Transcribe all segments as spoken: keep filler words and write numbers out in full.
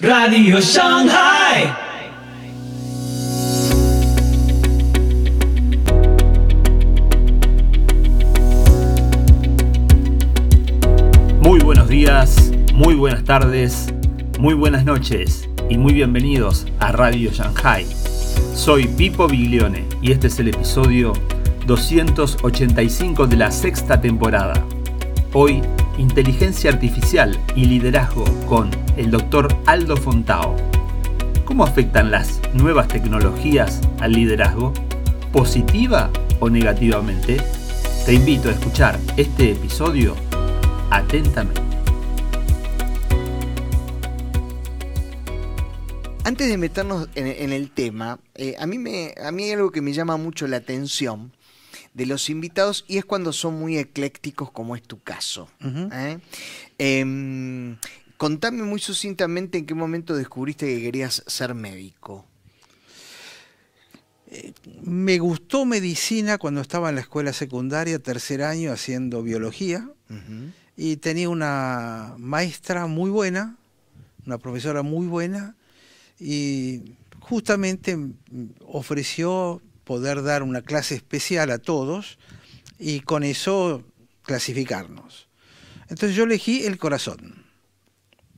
Radio Shanghai. Muy buenos días, muy buenas tardes, muy buenas noches y muy bienvenidos a Radio Shanghai. Soy Pipo Biglione y este es el episodio doscientos ochenta y cinco de la sexta temporada. Hoy, Inteligencia Artificial y Liderazgo con el doctor Aldo Fontao. ¿Cómo afectan las nuevas tecnologías al liderazgo? ¿Positiva o negativamente? Te invito a escuchar este episodio atentamente. Antes de meternos en, en el tema, eh, a mí me, a mí hay algo que me llama mucho la atención de los invitados, y es cuando son muy eclécticos, como es tu caso. Uh-huh. ¿Eh? Eh, contame muy sucintamente en qué momento descubriste que querías ser médico. Eh, me gustó medicina cuando estaba en la escuela secundaria, tercer año, haciendo biología. Uh-huh. Y tenía una maestra muy buena, una profesora muy buena, y justamente ofreció poder dar una clase especial a todos y con eso clasificarnos. Entonces yo elegí el corazón.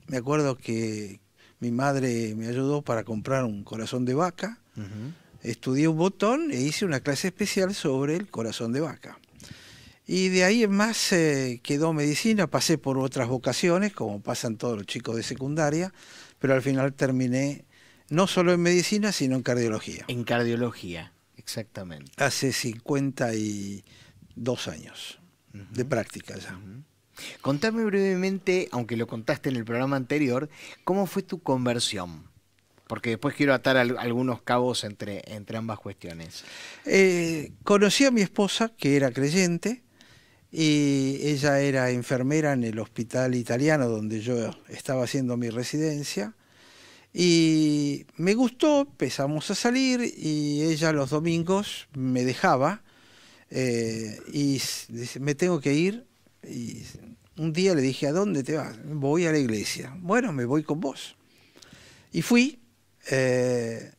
Me acuerdo que mi madre me ayudó para comprar un corazón de vaca. Uh-huh. Estudié un botón e hice una clase especial sobre el corazón de vaca. Y de ahí en más eh, quedó medicina. Pasé por otras vocaciones, como pasan todos los chicos de secundaria, pero al final terminé no solo en medicina, sino en cardiología. En cardiología. Exactamente. Hace cincuenta y dos años. Uh-huh. De práctica ya. Uh-huh. Contame brevemente, aunque lo contaste en el programa anterior, ¿cómo fue tu conversión? Porque después quiero atar al- algunos cabos entre, entre ambas cuestiones. Eh, conocí a mi esposa, que era creyente, y ella era enfermera en el hospital italiano donde yo estaba haciendo mi residencia. Y me gustó, empezamos a salir y ella los domingos me dejaba eh, y dice, me tengo que ir. Y un día le dije, ¿a dónde te vas? Voy a la iglesia. Bueno, me voy con vos. Y fui. Eh,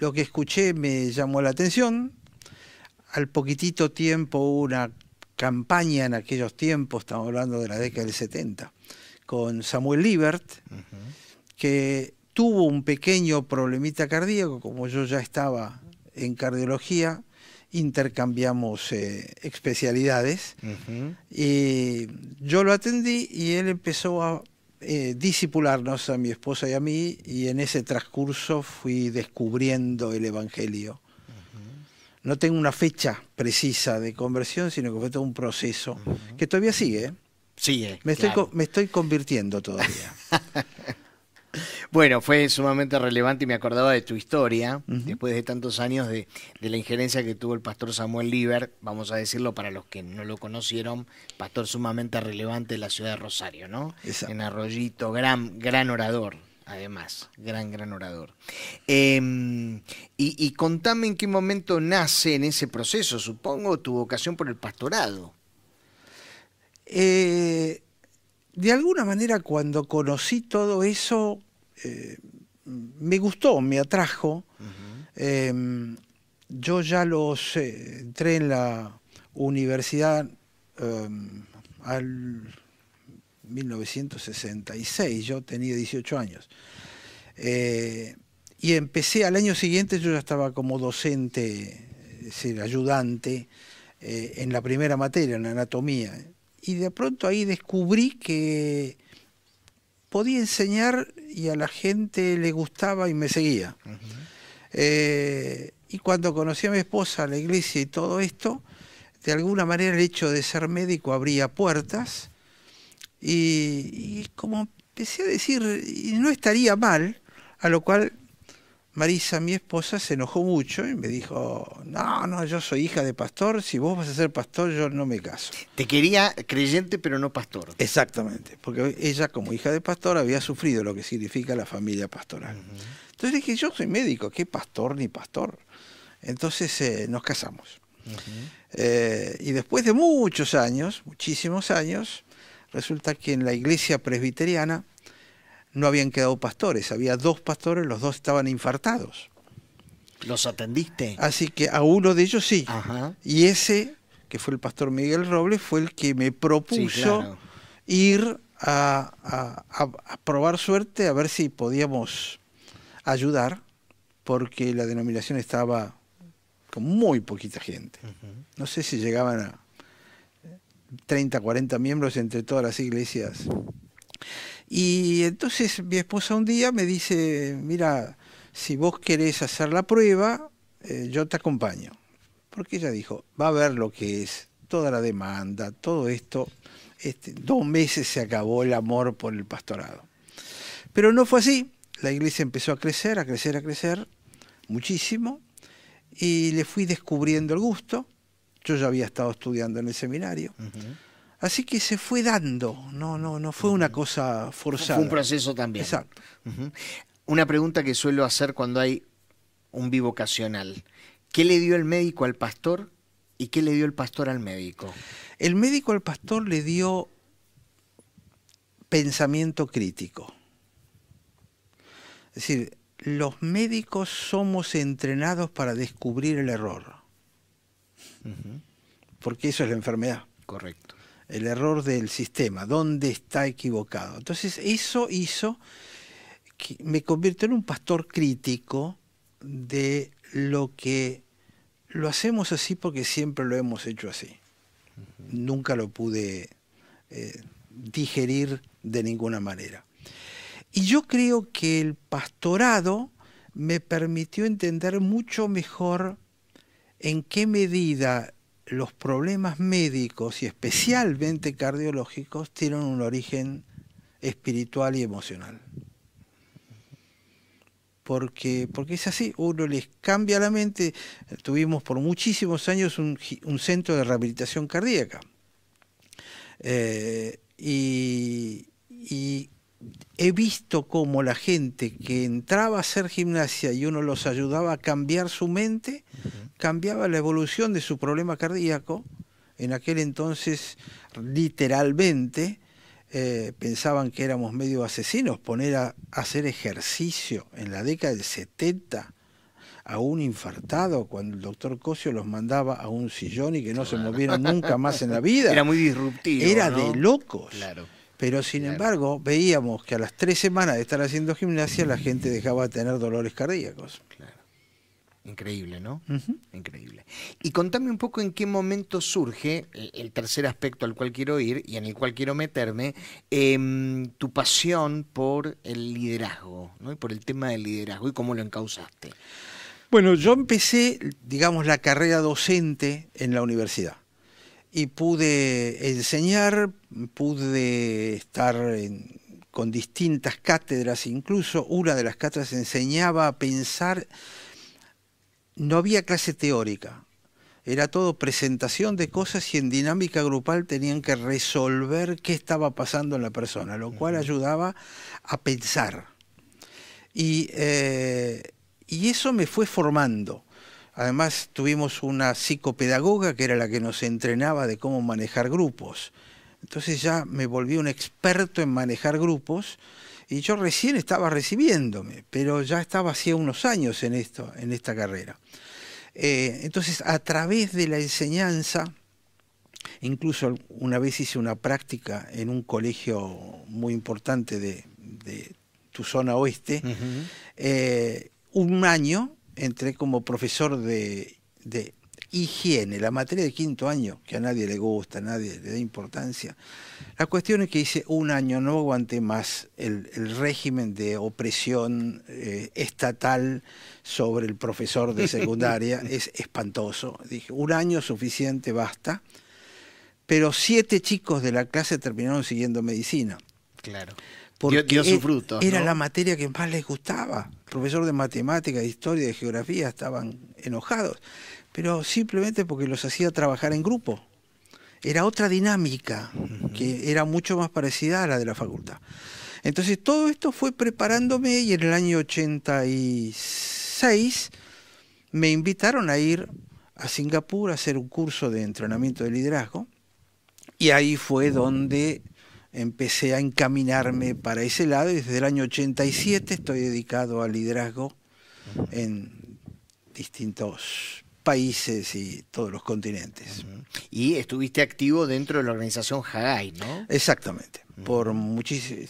lo que escuché me llamó la atención. Al poquitito tiempo hubo una campaña en aquellos tiempos, estamos hablando de la década del setenta, con Samuel Libert, uh-huh, que tuvo un pequeño problemita cardíaco. Como yo ya estaba en cardiología, intercambiamos eh, especialidades. Uh-huh. Y yo lo atendí y él empezó a eh, discipularnos a mi esposa y a mí, y en ese transcurso fui descubriendo el Evangelio. Uh-huh. No tengo una fecha precisa de conversión, sino que fue todo un proceso. Uh-huh. Que todavía sigue. Sigue, me, claro. estoy, me estoy convirtiendo todavía. Bueno, fue sumamente relevante y me acordaba de tu historia, uh-huh, después de tantos años de, de la injerencia que tuvo el pastor Samuel Libert, vamos a decirlo para los que no lo conocieron, pastor sumamente relevante de la ciudad de Rosario, ¿no? Exacto. En Arroyito, gran, gran orador, además, gran, gran orador. Eh, y, y contame en qué momento nace en ese proceso, supongo, tu vocación por el pastorado. Eh... De alguna manera, cuando conocí todo eso, eh, me gustó, me atrajo. Uh-huh. Eh, yo ya los eh, entré en la universidad eh, al mil novecientos sesenta y seis, yo tenía dieciocho años. Eh, y empecé al año siguiente, yo ya estaba como docente, es decir, ayudante, eh, en la primera materia, en anatomía. Y de pronto ahí descubrí que podía enseñar y a la gente le gustaba y me seguía. Uh-huh. Eh, y cuando conocí a mi esposa, la iglesia y todo esto, de alguna manera el hecho de ser médico abría puertas. Y, y como empecé a decir, y no estaría mal, a lo cual Marisa, mi esposa, se enojó mucho y me dijo, no, no, yo soy hija de pastor, si vos vas a ser pastor yo no me caso. Te quería creyente pero no pastor. Exactamente, porque ella como hija de pastor había sufrido lo que significa la familia pastoral. Uh-huh. Entonces dije, yo soy médico, ¿qué pastor ni pastor? Entonces eh, nos casamos. Uh-huh. Eh, y después de muchos años, muchísimos años, resulta que en la iglesia presbiteriana no habían quedado pastores. Había dos pastores, los dos estaban infartados. ¿Los atendiste? Así que a uno de ellos sí. Ajá. Y ese, que fue el pastor Miguel Robles, fue el que me propuso sí, claro. ir a, a, a, a probar suerte, a ver si podíamos ayudar, porque la denominación estaba con muy poquita gente. Uh-huh. No sé si llegaban a treinta, cuarenta miembros entre todas las iglesias. Y entonces mi esposa un día me dice, mira, si vos querés hacer la prueba, eh, yo te acompaño. Porque ella dijo, va a ver lo que es, toda la demanda, todo esto. Este, dos meses se acabó el amor por el pastorado. Pero no fue así. La iglesia empezó a crecer, a crecer, a crecer, muchísimo. Y le fui descubriendo el gusto. Yo ya había estado estudiando en el seminario. Uh-huh. Así que se fue dando. No, no, no fue uh-huh. una cosa forzada. Fue un proceso también. Exacto. Uh-huh. Una pregunta que suelo hacer cuando hay un bivocacional. ¿Qué le dio el médico al pastor y qué le dio el pastor al médico? El médico al pastor le dio pensamiento crítico. Es decir, los médicos somos entrenados para descubrir el error. Uh-huh. Porque eso es la enfermedad. Correcto. El error del sistema, dónde está equivocado. Entonces eso hizo que me convirtió en un pastor crítico de lo que lo hacemos así porque siempre lo hemos hecho así. Uh-huh. Nunca lo pude eh, digerir de ninguna manera. Y yo creo que el pastorado me permitió entender mucho mejor en qué medida los problemas médicos y especialmente cardiológicos tienen un origen espiritual y emocional. Porque, porque es así, uno les cambia la mente. Tuvimos por muchísimos años un, un centro de rehabilitación cardíaca. Eh, y... y he visto cómo la gente que entraba a hacer gimnasia y uno los ayudaba a cambiar su mente, uh-huh. cambiaba la evolución de su problema cardíaco. En aquel entonces, literalmente, eh, pensaban que éramos medio asesinos. Poner a hacer ejercicio en la década del setenta a un infartado, cuando el doctor Cosio los mandaba a un sillón y que no se movieron nunca más en la vida. Era muy disruptivo. Era ¿no? de locos. Claro. Pero sin claro. embargo, veíamos que a las tres semanas de estar haciendo gimnasia la gente dejaba de tener dolores cardíacos. Claro. Increíble, ¿no? Uh-huh. Increíble. Y contame un poco en qué momento surge el tercer aspecto al cual quiero ir y en el cual quiero meterme, eh, tu pasión por el liderazgo, ¿no? Y por el tema del liderazgo y cómo lo encausaste. Bueno, yo empecé, digamos, la carrera docente en la universidad. Y pude enseñar, pude estar en, con distintas cátedras, incluso una de las cátedras enseñaba a pensar, no había clase teórica, era todo presentación de cosas y en dinámica grupal tenían que resolver qué estaba pasando en la persona, lo cual ayudaba a pensar. Y, eh, y eso me fue formando. Además tuvimos una psicopedagoga que era la que nos entrenaba de cómo manejar grupos. Entonces ya me volví un experto en manejar grupos y yo recién estaba recibiéndome, pero ya estaba hacía unos años en, esto, en esta carrera. Eh, entonces a través de la enseñanza, incluso una vez hice una práctica en un colegio muy importante de, de tu zona oeste, uh-huh. eh, un año... entré como profesor de, de higiene, la materia de quinto año, que a nadie le gusta, a nadie le da importancia. La cuestión es que hice un año, no aguanté más el, el régimen de opresión eh, estatal sobre el profesor de secundaria, es espantoso. Dije, un año suficiente, basta. Pero siete chicos de la clase terminaron siguiendo medicina. Claro. Porque dio su fruto, era ¿no? la materia que más les gustaba. El profesor de matemáticas, de historia, de geografía estaban enojados, pero simplemente porque los hacía trabajar en grupo. Era otra dinámica, uh-huh. que era mucho más parecida a la de la facultad. Entonces todo esto fue preparándome y en el año ochenta y seis me invitaron a ir a Singapur a hacer un curso de entrenamiento de liderazgo y ahí fue donde... empecé a encaminarme para ese lado y desde el año ochenta y siete estoy dedicado al liderazgo en distintos países y todos los continentes. Uh-huh. Y estuviste activo dentro de la organización Haggai, ¿no? Exactamente. Uh-huh. Por muchis-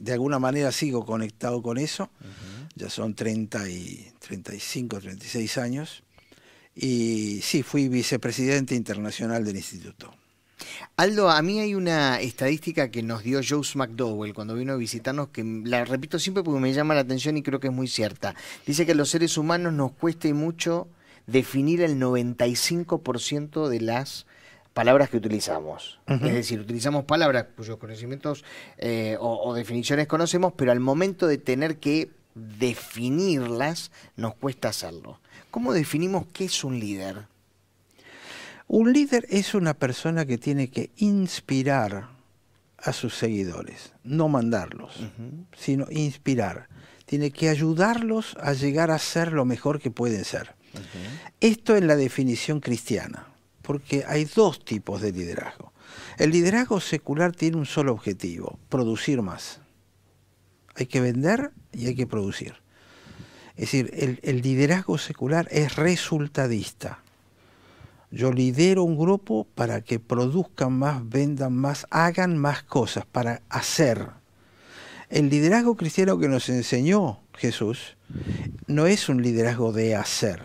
de alguna manera sigo conectado con eso. Uh-huh. Ya son treinta y treinta y cinco, treinta y seis años. Y sí, fui vicepresidente internacional del instituto. Aldo, a mí hay una estadística que nos dio Joe McDowell cuando vino a visitarnos, que la repito siempre porque me llama la atención y creo que es muy cierta. Dice que a los seres humanos nos cuesta mucho definir el noventa y cinco por ciento de las palabras que utilizamos. Uh-huh. Es decir, utilizamos palabras cuyos conocimientos eh, o, o definiciones conocemos, pero al momento de tener que definirlas nos cuesta hacerlo. ¿Cómo definimos qué es un líder? Un líder es una persona que tiene que inspirar a sus seguidores, no mandarlos, uh-huh, sino inspirar. Tiene que ayudarlos a llegar a ser lo mejor que pueden ser. Uh-huh. Esto es la definición cristiana, porque hay dos tipos de liderazgo. El liderazgo secular tiene un solo objetivo, producir más. Hay que vender y hay que producir. Es decir, el, el liderazgo secular es resultadista. Yo lidero un grupo para que produzcan más, vendan más, hagan más cosas, para hacer. El liderazgo cristiano que nos enseñó Jesús no es un liderazgo de hacer,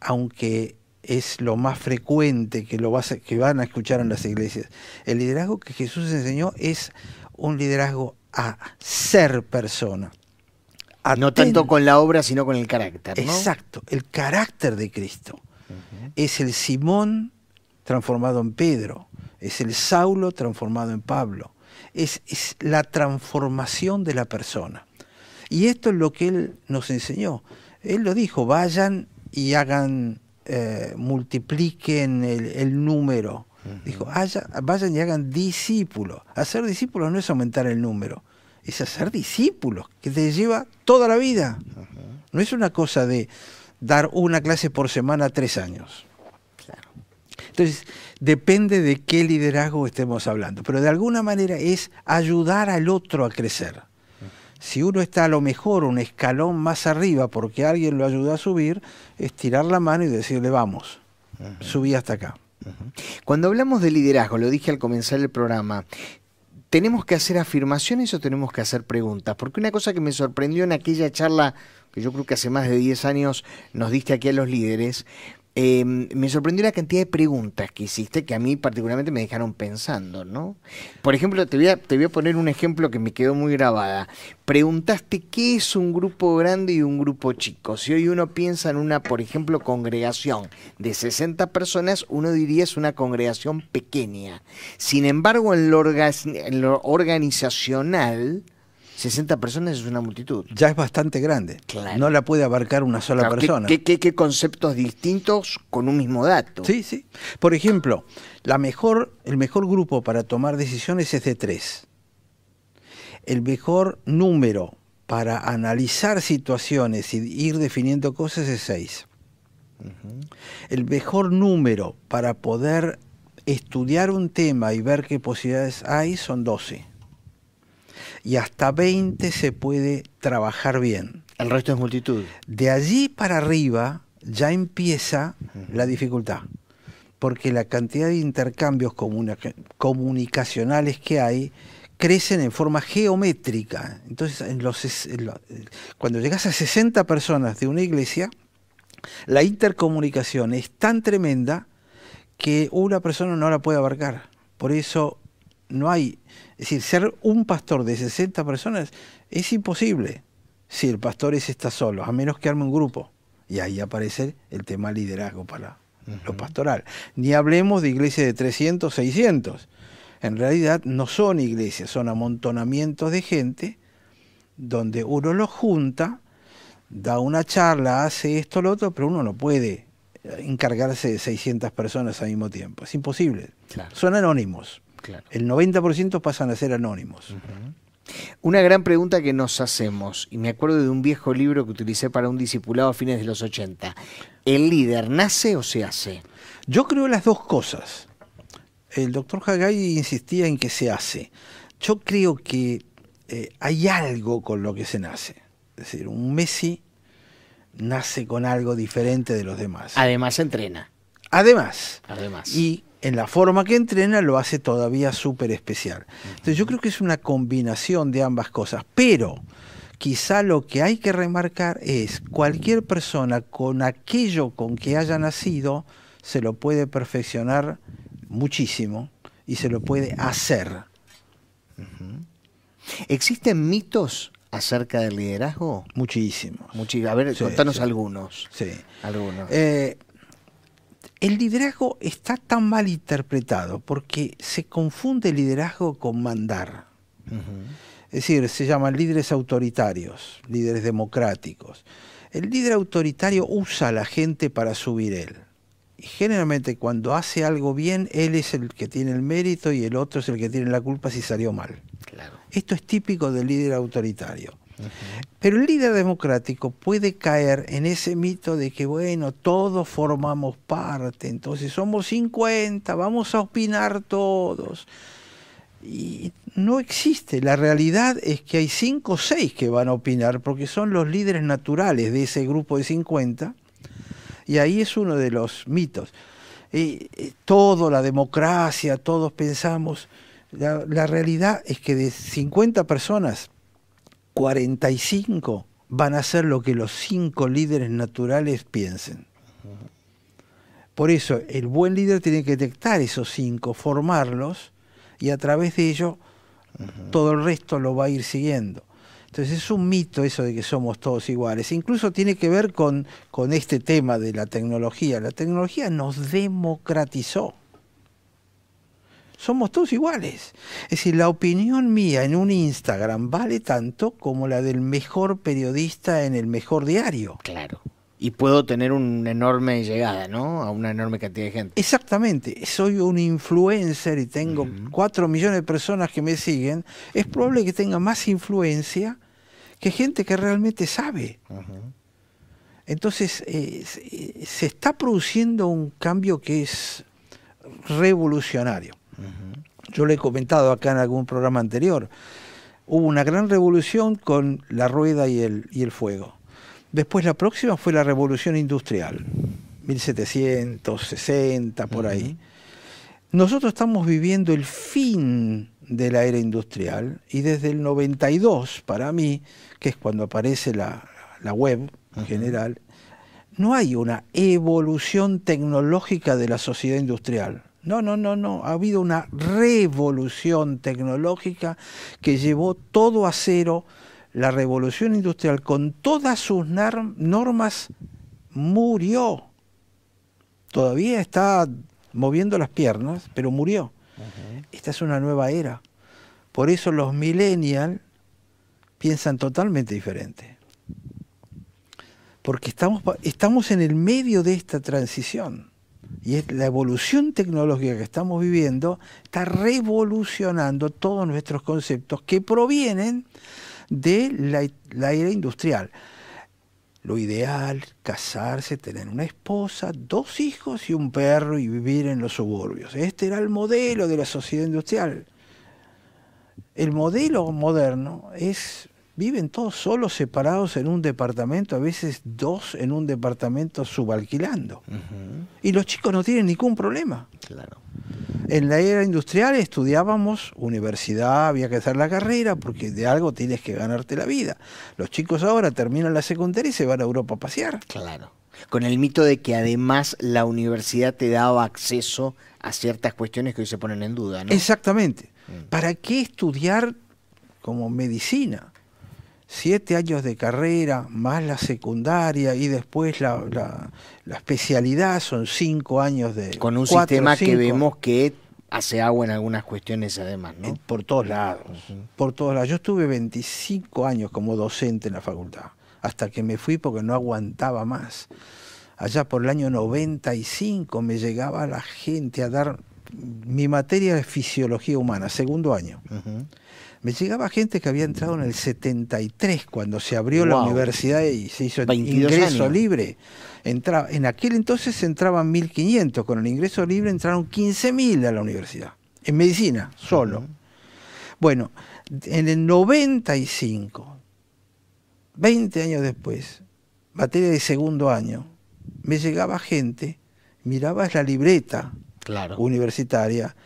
aunque es lo más frecuente que, lo vas a, que van a escuchar en las iglesias. El liderazgo que Jesús enseñó es un liderazgo a ser persona. Atento. No tanto con la obra, sino con el carácter, ¿no? Exacto, el carácter de Cristo. Es el Simón transformado en Pedro, es el Saulo transformado en Pablo, es, es la transformación de la persona. Y esto es lo que él nos enseñó. Él lo dijo, vayan y hagan, eh, multipliquen el, el número. Uh-huh. Dijo, haya, vayan y hagan discípulos. Hacer discípulos no es aumentar el número, es hacer discípulos, que te lleva toda la vida. Uh-huh. No es una cosa de dar una clase por semana tres años. Claro. Entonces, depende de qué liderazgo estemos hablando, pero de alguna manera es ayudar al otro a crecer. Si uno está a lo mejor un escalón más arriba porque alguien lo ayudó a subir, es tirar la mano y decirle, vamos, ajá, subí hasta acá. Ajá. Cuando hablamos de liderazgo, lo dije al comenzar el programa, ¿tenemos que hacer afirmaciones o tenemos que hacer preguntas? Porque una cosa que me sorprendió en aquella charla, que yo creo que hace más de diez años nos diste aquí a los líderes, eh, me sorprendió la cantidad de preguntas que hiciste que a mí particularmente me dejaron pensando, ¿no? Por ejemplo, te voy a, te voy a poner un ejemplo que me quedó muy grabada. Preguntaste qué es un grupo grande y un grupo chico. Si hoy uno piensa en una, por ejemplo, congregación de sesenta personas, uno diría es una congregación pequeña. Sin embargo, en lo, orga, en lo organizacional, sesenta personas es una multitud. Ya es bastante grande. Claro. No la puede abarcar una sola, claro, persona. ¿Qué, qué, qué conceptos distintos con un mismo dato? Sí, sí. Por ejemplo, la mejor, el mejor grupo para tomar decisiones es de tres. El mejor número para analizar situaciones y ir definiendo cosas es seis. Uh-huh. El mejor número para poder estudiar un tema y ver qué posibilidades hay son doce. Y hasta veinte se puede trabajar bien. El resto es multitud. De allí para arriba ya empieza la dificultad, porque la cantidad de intercambios comunicacionales que hay crecen en forma geométrica. Entonces, en los, en los, cuando llegas a sesenta personas de una iglesia, la intercomunicación es tan tremenda que una persona no la puede abarcar. Por eso no hay... Es decir, ser un pastor de sesenta personas es imposible si el pastor es está solo, a menos que arme un grupo. Y ahí aparece el tema liderazgo para uh-huh, lo pastoral. Ni hablemos de iglesias de trescientos, seiscientos. En realidad no son iglesias, son amontonamientos de gente donde uno los junta, da una charla, hace esto, lo otro, pero uno no puede encargarse de seiscientas personas al mismo tiempo. Es imposible. Claro. Son anónimos. Claro. El noventa por ciento pasan a ser anónimos. Uh-huh. Una gran pregunta que nos hacemos, y me acuerdo de un viejo libro que utilicé para un discipulado a fines de los ochenta. ¿El líder nace o se hace? Yo creo las dos cosas. el doctor Haggai insistía en que se hace. Yo creo que eh, hay algo con lo que se nace. Es decir, un Messi nace con algo diferente de los demás. Además entrena. Además. Además. Y en la forma que entrena lo hace todavía súper especial. Entonces yo creo que es una combinación de ambas cosas. Pero quizá lo que hay que remarcar es cualquier persona con aquello con que haya nacido se lo puede perfeccionar muchísimo y se lo puede hacer. ¿Existen mitos acerca del liderazgo? Muchísimos. Muchísimo. A ver, sí, contanos sí. algunos. Sí. Algunos. Eh, El liderazgo está tan mal interpretado porque se confunde el liderazgo con mandar. Uh-huh. Es decir, se llaman líderes autoritarios, líderes democráticos. El líder autoritario usa a la gente para subir él. Y generalmente cuando hace algo bien, él es el que tiene el mérito y el otro es el que tiene la culpa si salió mal. Claro. Esto es típico del líder autoritario. Uh-huh. Pero el líder democrático puede caer en ese mito de que, bueno, todos formamos parte, entonces somos cincuenta, vamos a opinar todos. Y no existe. La realidad es que hay cinco o seis que van a opinar porque son los líderes naturales de ese grupo de cincuenta. Y ahí es uno de los mitos. Eh, eh, todo, la democracia, todos pensamos. La, la realidad es que de cincuenta personas, cuarenta y cinco van a hacer lo que los cinco líderes naturales piensen. Por eso el buen líder tiene que detectar esos cinco, formarlos, y a través de ello uh-huh. todo el resto lo va a ir siguiendo. Entonces es un mito eso de que somos todos iguales. Incluso tiene que ver con, con este tema de la tecnología. La tecnología nos democratizó. Somos todos iguales. Es decir, la opinión mía en un Instagram vale tanto como la del mejor periodista en el mejor diario. Claro. Y puedo tener una enorme llegada, ¿no? A una enorme cantidad de gente. Exactamente. Soy un influencer y tengo uh-huh. cuatro millones de personas que me siguen. Es probable que tenga más influencia que gente que realmente sabe. Uh-huh. Entonces, eh, se está produciendo un cambio que es revolucionario. Uh-huh. Yo le he comentado acá en algún programa anterior, hubo una gran revolución con la rueda y el, y el fuego. Después la próxima fue la revolución industrial, mil setecientos sesenta, por uh-huh. ahí. Nosotros estamos viviendo el fin de la era industrial y desde el noventa y dos, para mí, que es cuando aparece la, la web en uh-huh. general, no hay una evolución tecnológica de la sociedad industrial. No, no, no, no. Ha habido una revolución tecnológica que llevó todo a cero la revolución industrial. Con todas sus normas murió. Todavía está moviendo las piernas, pero murió. Uh-huh. Esta es una nueva era. Por eso los millennials piensan totalmente diferente. Porque estamos, estamos en el medio de esta transición. Y es la evolución tecnológica que estamos viviendo está revolucionando todos nuestros conceptos que provienen de la, la era industrial. Lo ideal, casarse, tener una esposa, dos hijos y un perro y vivir en los suburbios. Este era el modelo de la sociedad industrial. El modelo moderno es... Viven todos solos, separados en un departamento, a veces dos en un departamento subalquilando. Uh-huh. Y los chicos no tienen ningún problema. Claro. En la era industrial estudiábamos universidad, había que hacer la carrera porque de algo tienes que ganarte la vida. Los chicos ahora terminan la secundaria y se van a Europa a pasear. Claro. Con el mito de que además la universidad te daba acceso a ciertas cuestiones que hoy se ponen en duda, ¿no? Exactamente. Mm. ¿Para qué estudiar como medicina? Siete años de carrera, más la secundaria y después la, la, la especialidad, son cinco años de... Con un cuatro, sistema cinco. Que vemos que hace agua en algunas cuestiones además, ¿no? Por todos lados, uh-huh. por todos lados. Yo estuve veinticinco años como docente en la facultad, hasta que me fui porque no aguantaba más. Allá por el año noventa y cinco me llegaba la gente a dar... Mi materia es fisiología humana, segundo año. Uh-huh. Me llegaba gente que había entrado en el setenta y tres, cuando se abrió, wow, la universidad y se hizo ingreso años. libre. Entra, en aquel entonces entraban mil quinientos, con el ingreso libre entraron quince mil a la universidad, en medicina, solo. Uh-huh. Bueno, en el noventa y cinco, veinte años después, materia de segundo año, me llegaba gente, mirabas la libreta, claro, universitaria,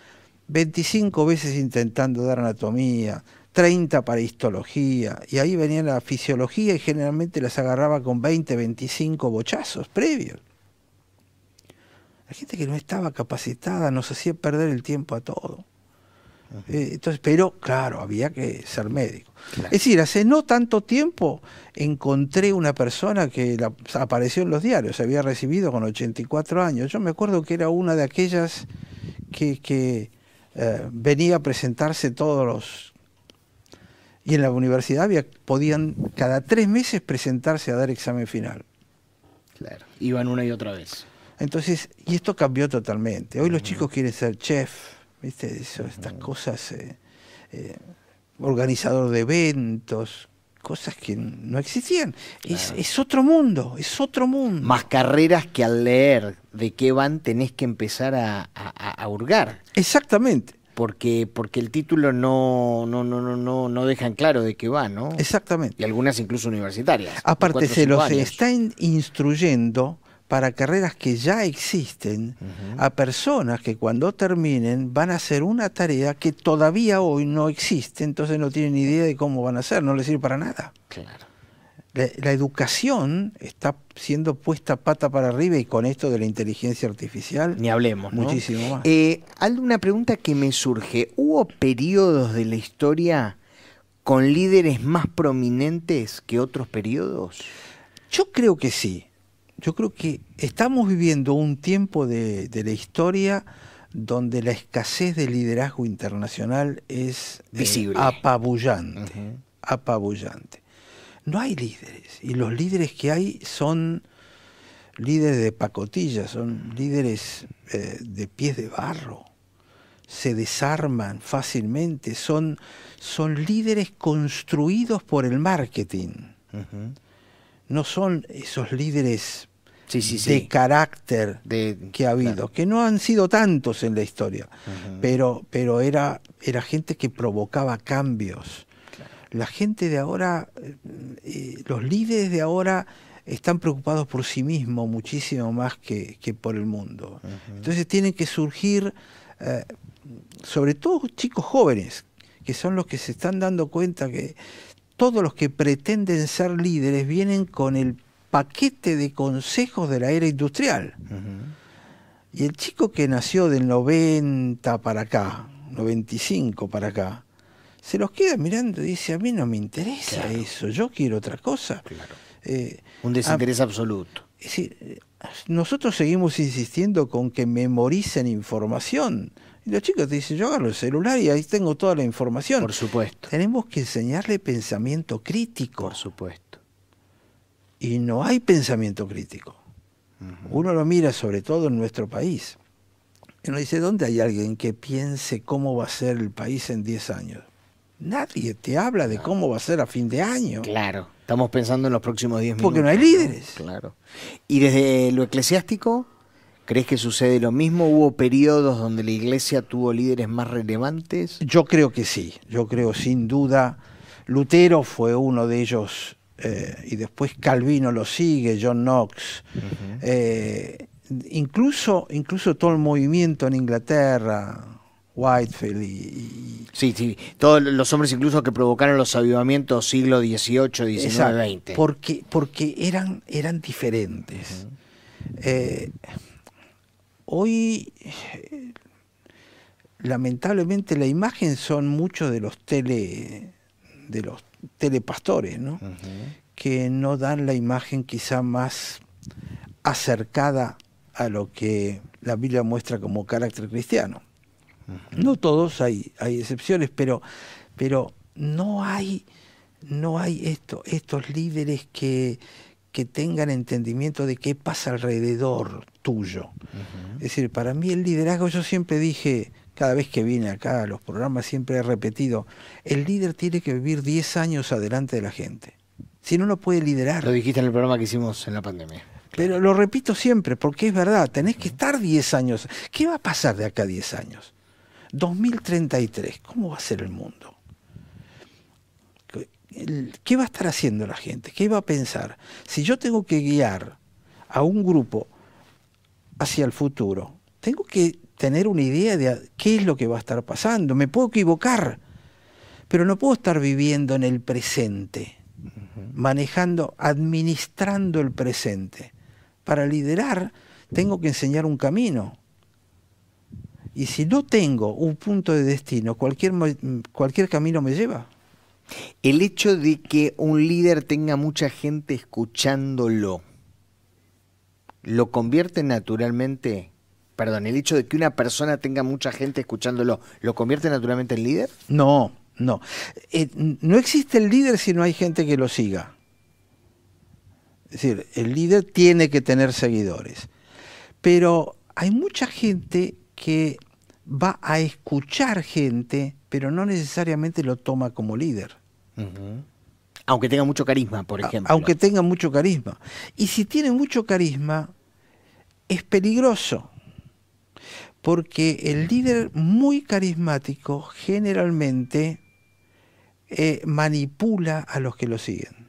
veinticinco veces intentando dar anatomía, treinta para histología, y ahí venía la fisiología y generalmente las agarraba con veinte, veinticinco bochazos previos. La gente que no estaba capacitada nos hacía perder el tiempo a todo. Eh, entonces, pero claro, había que ser médico. Claro. Es decir, hace no tanto tiempo encontré una persona que la, apareció en los diarios, se había recibido con ochenta y cuatro años. Yo me acuerdo que era una de aquellas que, que eh, venía a presentarse todos los... Y en la universidad había, podían cada tres meses presentarse a dar examen final. Claro, iban una y otra vez. Entonces, y esto cambió totalmente. Hoy los chicos quieren ser chef, ¿viste? Eso, estas cosas, eh, eh, organizador de eventos, cosas que no existían. Claro. Es, es otro mundo, es otro mundo. Más carreras que al leer de qué van tenés que empezar a, a, a hurgar. Exactamente. Porque, porque el título no, no, no, no, no, no dejan claro de qué va, ¿no? Exactamente. Y algunas incluso universitarias. Aparte se los están instruyendo para carreras que ya existen, uh-huh, a personas que cuando terminen van a hacer una tarea que todavía hoy no existe, entonces no tienen ni idea de cómo van a hacer, no les sirve para nada. Claro. La, la educación está siendo puesta pata para arriba y con esto de la inteligencia artificial... Ni hablemos, ¿no? Muchísimo más. Eh, Aldo, una pregunta que me surge. ¿Hubo periodos de la historia con líderes más prominentes que otros periodos? Yo creo que sí. Yo creo que estamos viviendo un tiempo de, de la historia donde la escasez de liderazgo internacional es visible, eh, apabullante, uh-huh, apabullante. No hay líderes, y los líderes que hay son líderes de pacotilla, son líderes eh, de pies de barro, se desarman fácilmente, son, son líderes construidos por el marketing, uh-huh, no son esos líderes sí, sí, sí. de carácter de, que ha habido, claro, que no han sido tantos en la historia, uh-huh, pero, pero era, era gente que provocaba cambios. La gente de ahora, eh, los líderes de ahora están preocupados por sí mismos muchísimo más que, que por el mundo. Uh-huh. Entonces tienen que surgir, eh, sobre todo chicos jóvenes, que son los que se están dando cuenta que todos los que pretenden ser líderes vienen con el paquete de consejos de la era industrial. Uh-huh. Y el chico que nació del noventa para acá, noventa y cinco para acá, se los queda mirando y dice, a mí no me interesa, claro, eso, yo quiero otra cosa. Claro. Eh, Un desinterés a, absoluto. Es decir, nosotros seguimos insistiendo con que memoricen información. Y los chicos te dicen, yo agarro el celular y ahí tengo toda la información. Por supuesto. Tenemos que enseñarle pensamiento crítico. Por supuesto. Y no hay pensamiento crítico. Uh-huh. Uno lo mira sobre todo en nuestro país. Y uno dice, ¿dónde hay alguien que piense cómo va a ser el país en diez años? Nadie te habla de cómo va a ser a fin de año. Claro, estamos pensando en los próximos diez minutos. Porque no hay líderes. Claro. ¿Y desde lo eclesiástico, crees que sucede lo mismo? ¿Hubo periodos donde la iglesia tuvo líderes más relevantes? Yo creo que sí, yo creo sin duda. Lutero fue uno de ellos, eh, y después Calvino lo sigue, John Knox. Uh-huh. eh, incluso, incluso todo el movimiento en Inglaterra... Whitefield y, y... Sí, sí, todos los hombres incluso que provocaron los avivamientos siglo dieciocho, diecinueve, veinte. Porque, porque eran, eran diferentes. Uh-huh. eh, hoy, eh, lamentablemente, la imagen son muchos de los tele de los telepastores, ¿no? Uh-huh. Que no dan la imagen quizá más acercada a lo que la Biblia muestra como carácter cristiano. No todos, hay, hay excepciones, pero, pero no hay, no hay esto, estos líderes que, que tengan entendimiento de qué pasa alrededor tuyo. Uh-huh. Es decir, para mí el liderazgo, yo siempre dije cada vez que viene acá a los programas siempre he repetido, el líder tiene que vivir diez años adelante de la gente. Si no, no puede liderar. Lo dijiste en el programa que hicimos en la pandemia. Pero lo repito siempre, porque es verdad, tenés que estar diez años. ¿Qué va a pasar de acá a diez años? dos mil treinta y tres, ¿cómo va a ser el mundo? ¿Qué va a estar haciendo la gente? ¿Qué va a pensar? Si yo tengo que guiar a un grupo hacia el futuro, tengo que tener una idea de qué es lo que va a estar pasando. Me puedo equivocar, pero no puedo estar viviendo en el presente, manejando, administrando el presente. Para liderar tengo que enseñar un camino. Y si no tengo un punto de destino, cualquier, cualquier camino me lleva. El hecho de que un líder tenga mucha gente escuchándolo, ¿lo convierte naturalmente? Perdón, ¿el hecho de que una persona tenga mucha gente escuchándolo, ¿lo convierte naturalmente en líder? No, no. Eh, no existe el líder si no hay gente que lo siga. Es decir, el líder tiene que tener seguidores. Pero hay mucha gente que va a escuchar gente, pero no necesariamente lo toma como líder. Uh-huh. Aunque tenga mucho carisma, por ejemplo. Aunque tenga mucho carisma. Y si tiene mucho carisma, es peligroso. Porque el líder muy carismático generalmente eh, manipula a los que lo siguen.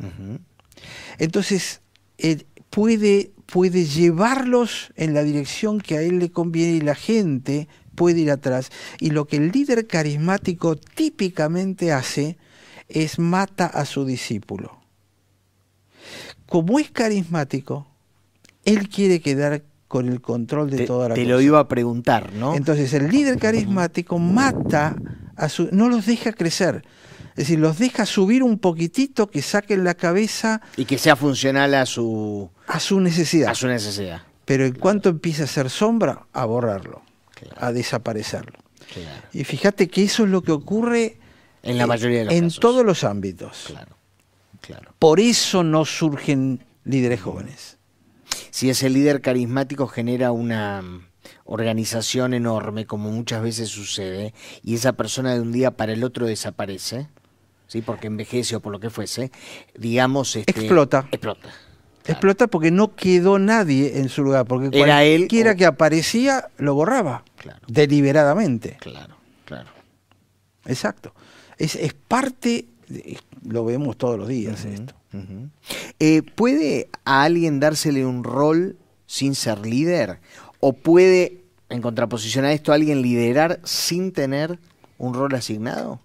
Uh-huh. Entonces, eh, puede, puede llevarlos en la dirección que a él le conviene y la gente puede ir atrás. Y lo que el líder carismático típicamente hace es mata a su discípulo. Como es carismático, él quiere quedar con el control de te, toda la te cosa. Te lo iba a preguntar, ¿no? Entonces el líder carismático mata a su... no los deja crecer. Es decir, los deja subir un poquitito, que saquen la cabeza... y que sea funcional a su... a su necesidad. A su necesidad. Pero en claro. cuanto empieza a hacer sombra, a borrarlo. Claro. A desaparecerlo. Claro. Y fíjate que eso es lo que ocurre en la mayoría de los en casos. Todos los ámbitos. Claro. Claro. Por eso no surgen líderes jóvenes. Si ese líder carismático genera una organización enorme, como muchas veces sucede, y esa persona de un día para el otro desaparece, ¿sí? Porque envejece o por lo que fuese, digamos... Este, explota. Explota. Claro. Explota porque no quedó nadie en su lugar, porque era cualquiera él, o... que aparecía lo borraba, claro. deliberadamente. Claro, claro. Exacto. Es, es parte, de, lo vemos todos los días, uh-huh, esto. Uh-huh. eh, ¿Puede a alguien dársele un rol sin ser líder? ¿O puede, en contraposición a esto, alguien liderar sin tener un rol asignado?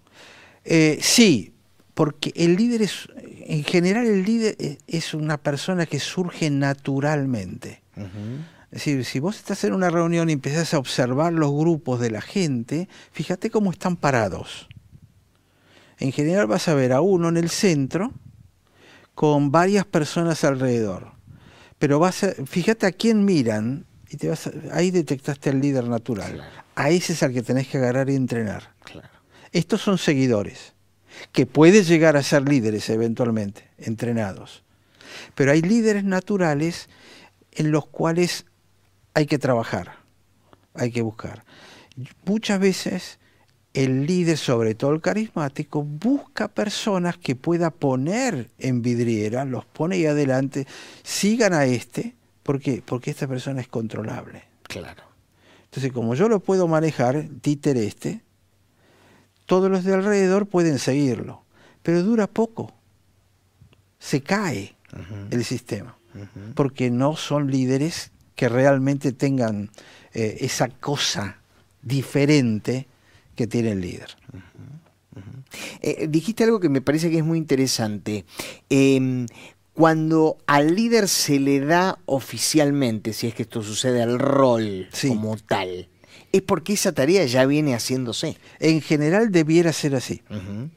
Eh, sí, porque el líder es, en general el líder es una persona que surge naturalmente. Uh-huh. Es decir, si vos estás en una reunión y empezás a observar los grupos de la gente, fíjate cómo están parados. En general vas a ver a uno en el centro con varias personas alrededor. Pero vas a, fíjate a quién miran y te vas a, ahí detectaste al líder natural. Claro. A ese es al que tenés que agarrar y entrenar. Claro. Estos son seguidores, que pueden llegar a ser líderes eventualmente, entrenados. Pero hay líderes naturales en los cuales hay que trabajar, hay que buscar. Muchas veces el líder, sobre todo el carismático, busca personas que pueda poner en vidriera, los pone ahí adelante, sigan a este, ¿por qué? Porque esta persona es controlable. Claro. Entonces, como yo lo puedo manejar, títer este, todos los de alrededor pueden seguirlo, pero dura poco. Se cae uh-huh. el sistema, uh-huh. porque no son líderes que realmente tengan eh, esa cosa diferente que tiene el líder. Uh-huh, uh-huh. Eh, dijiste algo que me parece que es muy interesante. Eh, cuando al líder se le da oficialmente, si es que esto sucede, el rol sí. como tal, es porque esa tarea ya viene haciéndose. En general debiera ser así. Uh-huh.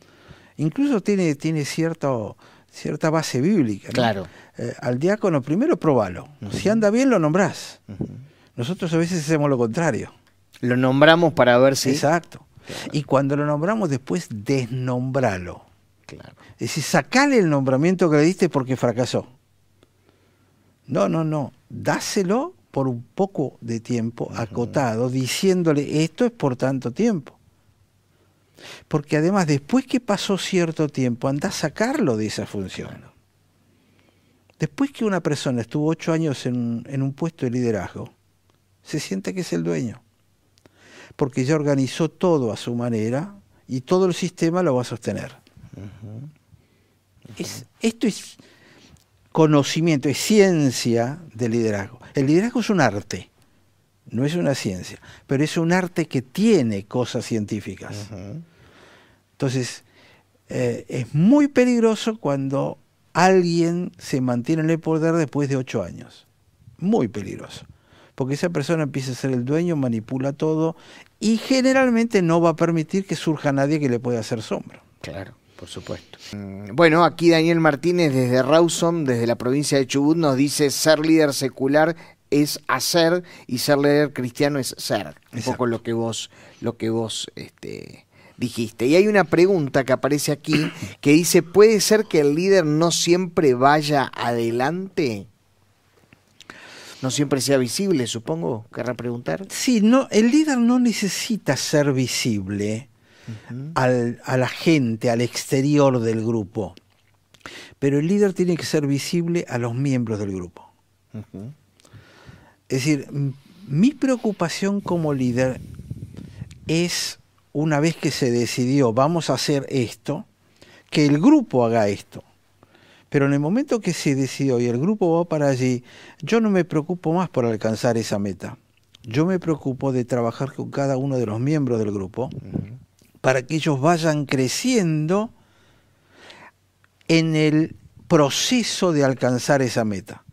Incluso tiene, tiene cierto, cierta base bíblica, ¿no? Claro. Eh, al diácono primero probalo. Uh-huh. Si anda bien lo nombrás. Uh-huh. Nosotros a veces hacemos lo contrario. Lo nombramos para ver si... Exacto. Claro. Y cuando lo nombramos, después desnombralo. Claro. Es decir, sacale el nombramiento que le diste porque fracasó. No, no, no. Dáselo por un poco de tiempo acotado, diciéndole esto es por tanto tiempo. Porque además, después que pasó cierto tiempo, anda a sacarlo de esa función. Después que una persona estuvo ocho años en, en un puesto de liderazgo, se siente que es el dueño. Porque ya organizó todo a su manera y todo el sistema lo va a sostener. Uh-huh. Es, esto es conocimiento, es ciencia del liderazgo. El liderazgo es un arte, no es una ciencia, pero es un arte que tiene cosas científicas. Uh-huh. Entonces, eh, es muy peligroso cuando alguien se mantiene en el poder después de ocho años. Muy peligroso. Porque esa persona empieza a ser el dueño, manipula todo y generalmente no va a permitir que surja nadie que le pueda hacer sombra. Claro, por supuesto. Bueno, aquí Daniel Martínez desde Rawson, desde la provincia de Chubut, nos dice: ser líder secular es hacer y ser líder cristiano es ser. Exacto. Un poco lo que vos, lo que vos este, dijiste. Y hay una pregunta que aparece aquí que dice: ¿puede ser que el líder no siempre vaya adelante? No siempre sea visible, supongo, querrá preguntar. Sí, no, el líder no necesita ser visible uh-huh. al, a la gente, al exterior del grupo. Pero el líder tiene que ser visible a los miembros del grupo. Uh-huh. Es decir, mi preocupación como líder es, una vez que se decidió, vamos a hacer esto, que el grupo haga esto. Pero en el momento que se decidió y el grupo va para allí, yo no me preocupo más por alcanzar esa meta. Yo me preocupo de trabajar con cada uno de los miembros del grupo para que ellos vayan creciendo en el proceso de alcanzar esa meta.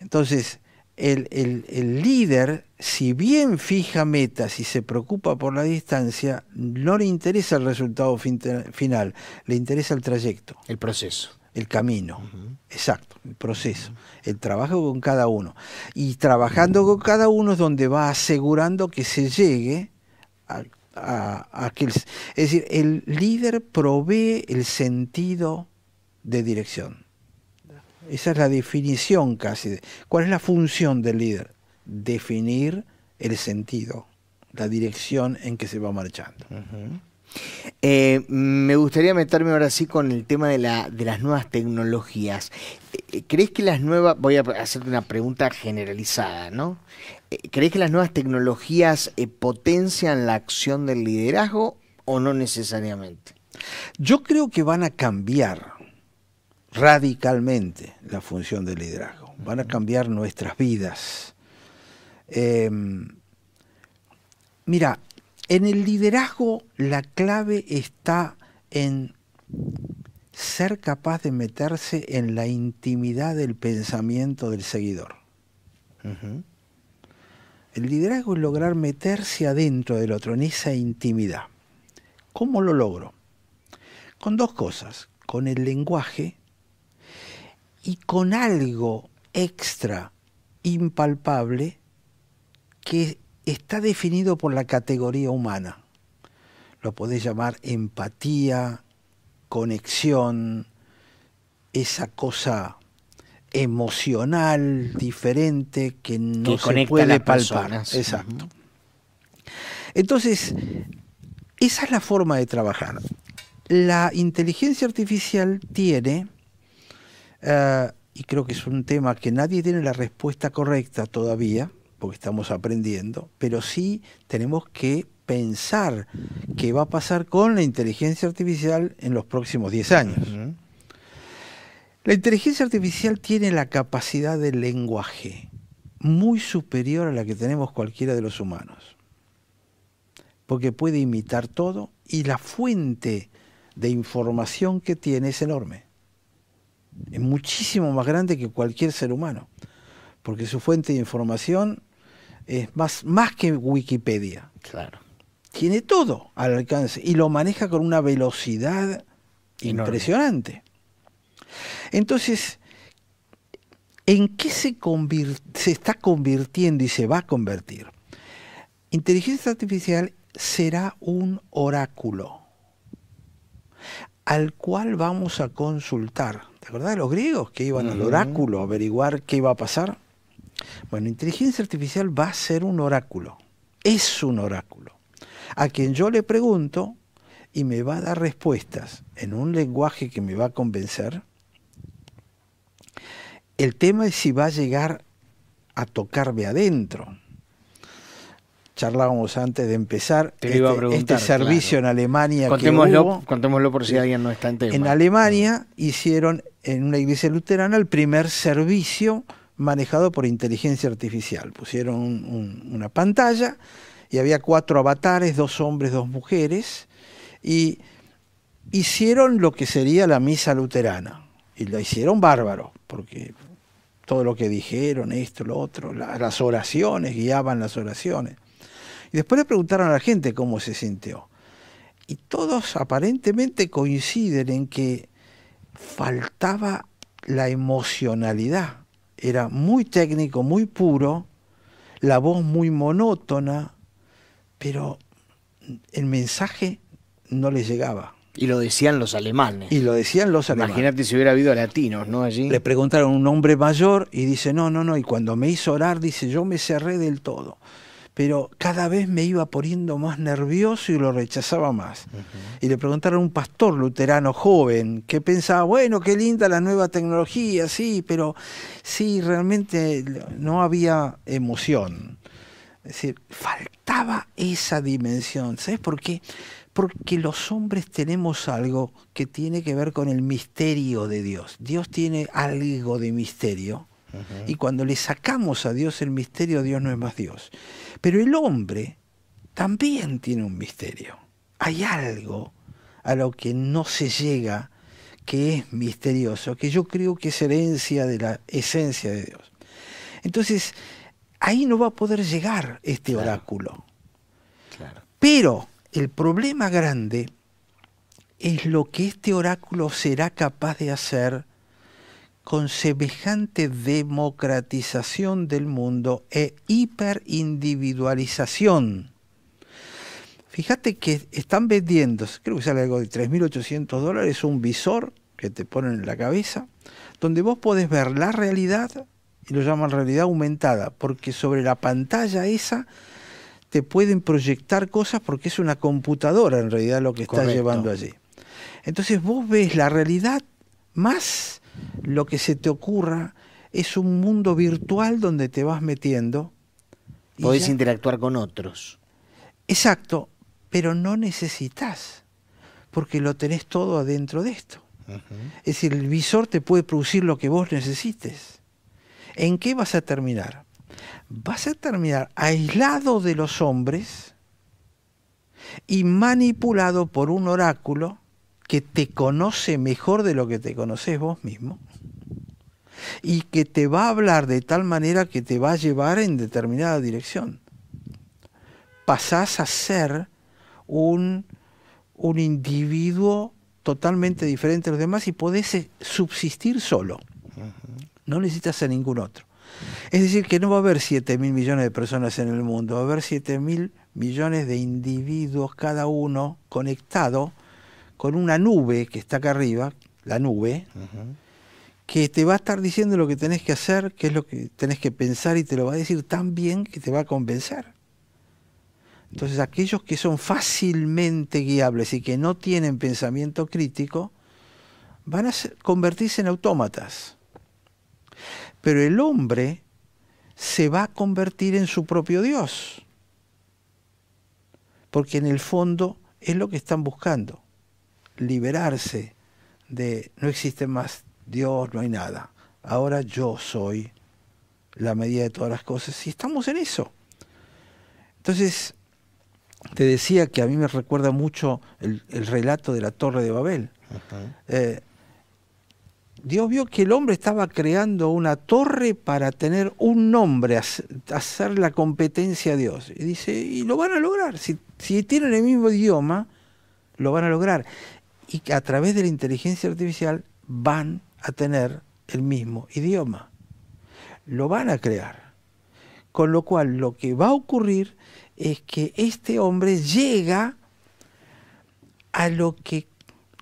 Entonces, el, el, el líder, si bien fija metas y se preocupa por la distancia, no le interesa el resultado fin, final, le interesa el trayecto. El proceso. El camino, uh-huh. exacto, el proceso, uh-huh. el trabajo con cada uno. Y trabajando uh-huh. con cada uno es donde va asegurando que se llegue a, a, a que... El, es decir, el líder provee el sentido de dirección. Esa es la definición casi. ¿Cuál es la función del líder? Definir el sentido, la dirección en que se va marchando. Uh-huh. eh, me gustaría meterme ahora sí con el tema de, la, de las nuevas tecnologías. Eh, ¿Crees que las nuevas... Voy a hacerte una pregunta generalizada, ¿no? Eh, ¿Crees que las nuevas tecnologías eh, potencian la acción del liderazgo o no necesariamente? Yo creo que van a cambiar radicalmente la función del liderazgo. Van a cambiar nuestras vidas. Eh, mira, en el liderazgo la clave está en ser capaz de meterse en la intimidad del pensamiento del seguidor. Uh-huh. El liderazgo es lograr meterse adentro del otro, en esa intimidad. ¿Cómo lo logro? Con dos cosas, con el lenguaje y con algo extra, impalpable, que está definido por la categoría humana. Lo podés llamar empatía, conexión, esa cosa emocional, diferente, que no se puede palpar. Exacto. Entonces, esa es la forma de trabajar. La inteligencia artificial tiene... Uh, y creo que es un tema que nadie tiene la respuesta correcta todavía, porque estamos aprendiendo, pero sí tenemos que pensar qué va a pasar con la inteligencia artificial en los próximos diez años. Uh-huh. La inteligencia artificial tiene la capacidad de lenguaje muy superior a la que tenemos cualquiera de los humanos, porque puede imitar todo y la fuente de información que tiene es enorme. Es muchísimo más grande que cualquier ser humano, porque su fuente de información es más, más que Wikipedia. Claro. Tiene todo al alcance y lo maneja con una velocidad enorme, impresionante. Entonces, ¿en qué se, convir- se está convirtiendo y se va a convertir? Inteligencia artificial será un oráculo al cual vamos a consultar. ¿Te acordás de los griegos que iban uh-huh. al oráculo a averiguar qué iba a pasar? Bueno, inteligencia artificial va a ser un oráculo. Es un oráculo. A quien yo le pregunto y me va a dar respuestas en un lenguaje que me va a convencer. El tema es si va a llegar a tocarme adentro. Charlábamos antes de empezar Te este, este servicio claro. en Alemania. Contémoslo, que hubo, contémoslo por si alguien no está en tema. En Alemania hicieron en una iglesia luterana el primer servicio manejado por inteligencia artificial. Pusieron un, un, una pantalla y había cuatro avatares, dos hombres, dos mujeres, y hicieron lo que sería la misa luterana. Y la hicieron bárbaro, porque todo lo que dijeron, esto, lo otro, la, las oraciones, guiaban las oraciones. Y después le preguntaron a la gente cómo se sintió. Y todos aparentemente coinciden en que faltaba la emocionalidad. Era muy técnico, muy puro, la voz muy monótona, pero el mensaje no les llegaba. Y lo decían los alemanes. Y lo decían los alemanes. Imagínate si hubiera habido latinos, ¿no? Allí. Le preguntaron a un hombre mayor y dice, no, no, no. Y cuando me hizo orar, dice, yo me cerré del todo. Pero cada vez me iba poniendo más nervioso y lo rechazaba más. Uh-huh. Y le preguntaron a un pastor luterano joven que pensaba, bueno, qué linda la nueva tecnología, sí, pero sí, realmente no había emoción. Es decir, faltaba esa dimensión. ¿Sabes por qué? Porque los hombres tenemos algo que tiene que ver con el misterio de Dios. Dios tiene algo de misterio. Uh-huh. Y cuando le sacamos a Dios el misterio, Dios no es más Dios. Pero el hombre también tiene un misterio. Hay algo a lo que no se llega, que es misterioso, que yo creo que es herencia de la esencia de Dios. Entonces, ahí no va a poder llegar este claro. oráculo. Claro. Pero el problema grande es lo que este oráculo será capaz de hacer con semejante democratización del mundo e hiperindividualización. Fíjate que están vendiendo, creo que sale algo de tres mil ochocientos dólares, un visor que te ponen en la cabeza, donde vos podés ver la realidad, y lo llaman realidad aumentada, porque sobre la pantalla esa te pueden proyectar cosas porque es una computadora en realidad lo que está llevando allí. Entonces vos ves la realidad más lo que se te ocurra, es un mundo virtual donde te vas metiendo. Podés ya interactuar con otros. Exacto, pero no necesitas, porque lo tenés todo adentro de esto. Uh-huh. Es decir, el visor te puede producir lo que vos necesites. ¿En qué vas a terminar? Vas a terminar aislado de los hombres y manipulado por un oráculo que te conoce mejor de lo que te conoces vos mismo y que te va a hablar de tal manera que te va a llevar en determinada dirección. Pasás a ser un, un individuo totalmente diferente a los demás y podés subsistir solo. No necesitas a ningún otro. Es decir, que no va a haber siete mil millones de personas en el mundo, va a haber siete mil millones de individuos, cada uno conectado con una nube que está acá arriba, la nube, uh-huh. que te va a estar diciendo lo que tenés que hacer, qué es lo que tenés que pensar, y te lo va a decir tan bien que te va a convencer. Entonces aquellos que son fácilmente guiables y que no tienen pensamiento crítico, van a convertirse en autómatas. Pero el hombre se va a convertir en su propio Dios, porque en el fondo es lo que están buscando. Liberarse de no existe más Dios, no hay nada. Ahora yo soy la medida de todas las cosas y estamos en eso. Entonces, te decía que a mí me recuerda mucho el, el relato de la Torre de Babel. Uh-huh. eh, Dios vio que el hombre estaba creando una torre para tener un nombre, hacer la competencia a Dios. Y dice, y lo van a lograr. Si, si tienen el mismo idioma, lo van a lograr. Y que a través de la inteligencia artificial van a tener el mismo idioma. Lo van a crear. Con lo cual lo que va a ocurrir es que este hombre llega a lo que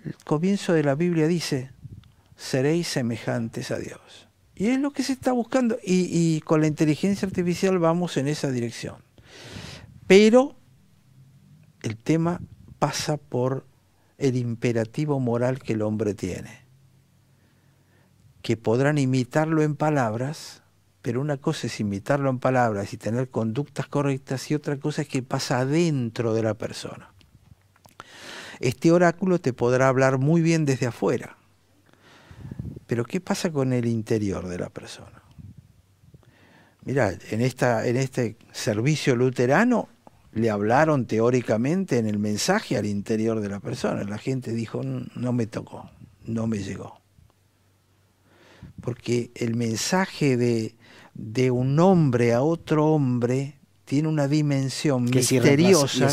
el comienzo de la Biblia dice, seréis semejantes a Dios. Y es lo que se está buscando. Y, y con la inteligencia artificial vamos en esa dirección. Pero el tema pasa por el imperativo moral que el hombre tiene. Que podrán imitarlo en palabras, pero una cosa es imitarlo en palabras y tener conductas correctas, y otra cosa es que pasa adentro de la persona. Este oráculo te podrá hablar muy bien desde afuera, pero ¿qué pasa con el interior de la persona? Mirá, en, esta, en este servicio luterano le hablaron teóricamente en el mensaje al interior de la persona. La gente dijo, no me tocó, no me llegó. Porque el mensaje de, de un hombre a otro hombre tiene una dimensión que misteriosa es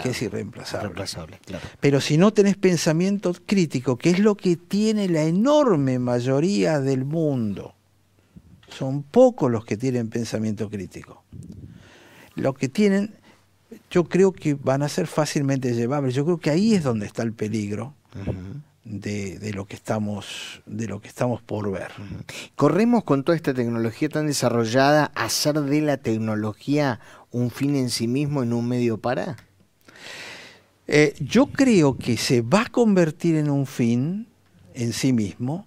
que es irreemplazable. irreemplazable claro. Pero si no tenés pensamiento crítico, que es lo que tiene la enorme mayoría del mundo, son pocos los que tienen pensamiento crítico. Los que tienen, yo creo que van a ser fácilmente llevables. Yo creo que ahí es donde está el peligro. Uh-huh. De, de lo que estamos de lo que estamos por ver. ¿Corremos con toda esta tecnología tan desarrollada a hacer de la tecnología un fin en sí mismo, en un medio para? Eh, yo creo que se va a convertir en un fin en sí mismo,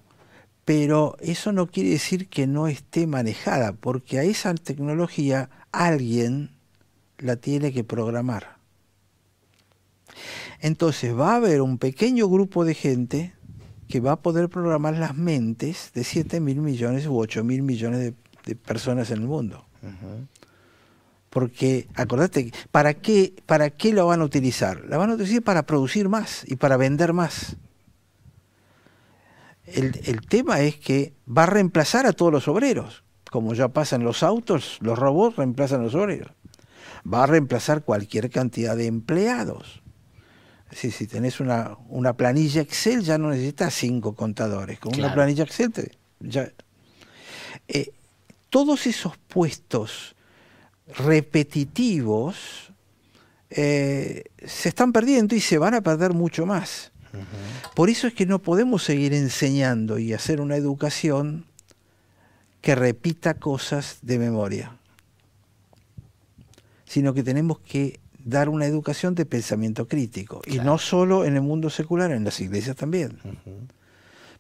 pero eso no quiere decir que no esté manejada, porque a esa tecnología alguien la tiene que programar. Entonces va a haber un pequeño grupo de gente que va a poder programar las mentes de siete mil millones u ocho mil millones de, de personas en el mundo. Uh-huh. Porque, acordate, ¿para qué, ¿para qué la van a utilizar? La van a utilizar para producir más y para vender más. El, el tema es que va a reemplazar a todos los obreros. Como ya pasan los autos, los robots reemplazan a los obreros. Va a reemplazar cualquier cantidad de empleados. Sí, si tenés una, una planilla Excel ya no necesitas cinco contadores. Con claro. una planilla Excel te, ya... Eh, todos esos puestos repetitivos eh, se están perdiendo y se van a perder mucho más. Uh-huh. Por eso es que no podemos seguir enseñando y hacer una educación que repita cosas de memoria, sino que tenemos que dar una educación de pensamiento crítico. Claro. Y no solo en el mundo secular, en las iglesias también. Uh-huh.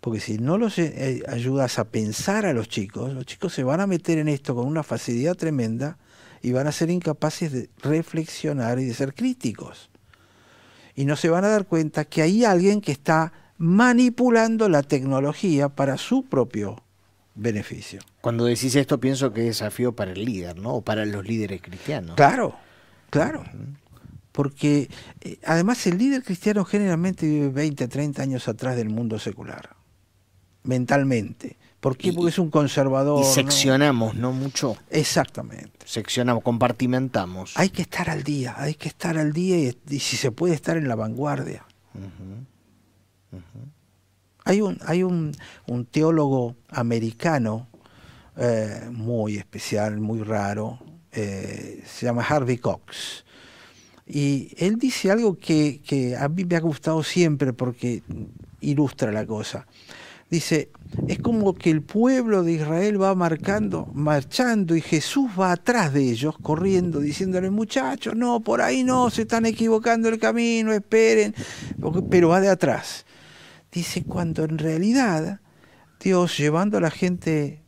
Porque si no los eh, ayudas a pensar a los chicos, los chicos se van a meter en esto con una facilidad tremenda y van a ser incapaces de reflexionar y de ser críticos. Y no se van a dar cuenta que hay alguien que está manipulando la tecnología para su propio beneficio. Cuando decís esto pienso que es desafío para el líder, ¿no? O para los líderes cristianos. Claro. Claro, porque eh, además el líder cristiano generalmente vive veinte, treinta años atrás del mundo secular, mentalmente. ¿Por qué? Y, porque es un conservador. Y seccionamos, ¿no? ¿no? Mucho. Exactamente. Seccionamos, compartimentamos. Hay que estar al día, hay que estar al día y, y si se puede estar en la vanguardia. Uh-huh. Uh-huh. Hay un, hay un, un teólogo americano eh, muy especial, muy raro. Eh, se llama Harvey Cox, y él dice algo que, que a mí me ha gustado siempre porque ilustra la cosa. Dice, es como que el pueblo de Israel va marcando, marchando, y Jesús va atrás de ellos, corriendo, diciéndole, muchachos, no, por ahí no, se están equivocando el camino, esperen, pero va de atrás. Dice, cuando en realidad Dios, llevando a la gente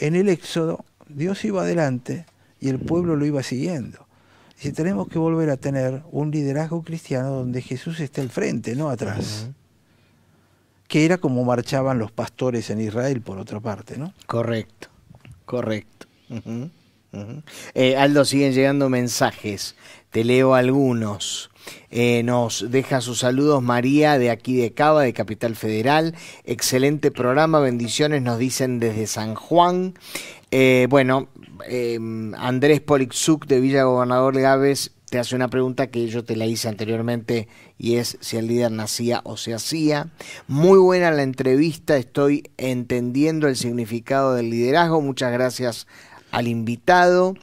en el éxodo, Dios iba adelante, y el pueblo lo iba siguiendo. Si tenemos que volver a tener un liderazgo cristiano donde Jesús esté al frente, no atrás. Uh-huh. Que era como marchaban los pastores en Israel, por otra parte, ¿no? Correcto, correcto. Uh-huh. Uh-huh. Eh, Aldo, siguen llegando mensajes. Te leo algunos. Eh, nos deja sus saludos María de aquí de Cava, de Capital Federal. Excelente programa, bendiciones, nos dicen desde San Juan. Eh, bueno, eh, Andrés Polixuk de Villa Gobernador Gávez te hace una pregunta que yo te la hice anteriormente y es si el líder nacía o se hacía. Muy buena la entrevista, estoy entendiendo el significado del liderazgo. Muchas gracias al invitado.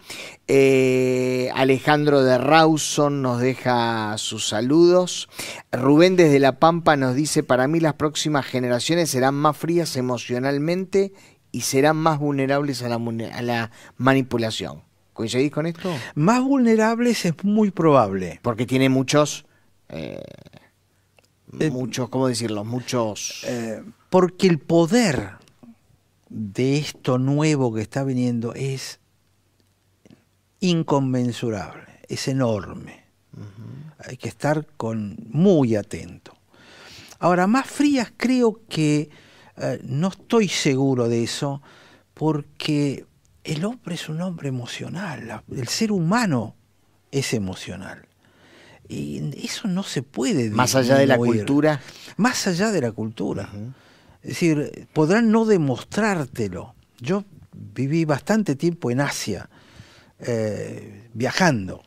Eh, Alejandro de Rawson nos deja sus saludos. Rubén desde La Pampa nos dice, para mí las próximas generaciones serán más frías emocionalmente y serán más vulnerables a la, a la manipulación. ¿Coincidís con esto? Más vulnerables es muy probable. Porque tiene muchos... Eh, eh, muchos, ¿cómo decirlo? Muchos... Eh, porque el poder de esto nuevo que está viniendo es inconmensurable, es enorme. Uh-huh. Hay que estar con muy atento. Ahora, más frías creo que eh, no estoy seguro de eso, porque el hombre es un hombre emocional, la, el ser humano es emocional. Y eso no se puede más allá de la cultura. Más allá de la cultura. Uh-huh. Es decir, podrán no demostrártelo. Yo viví bastante tiempo en Asia, eh, viajando.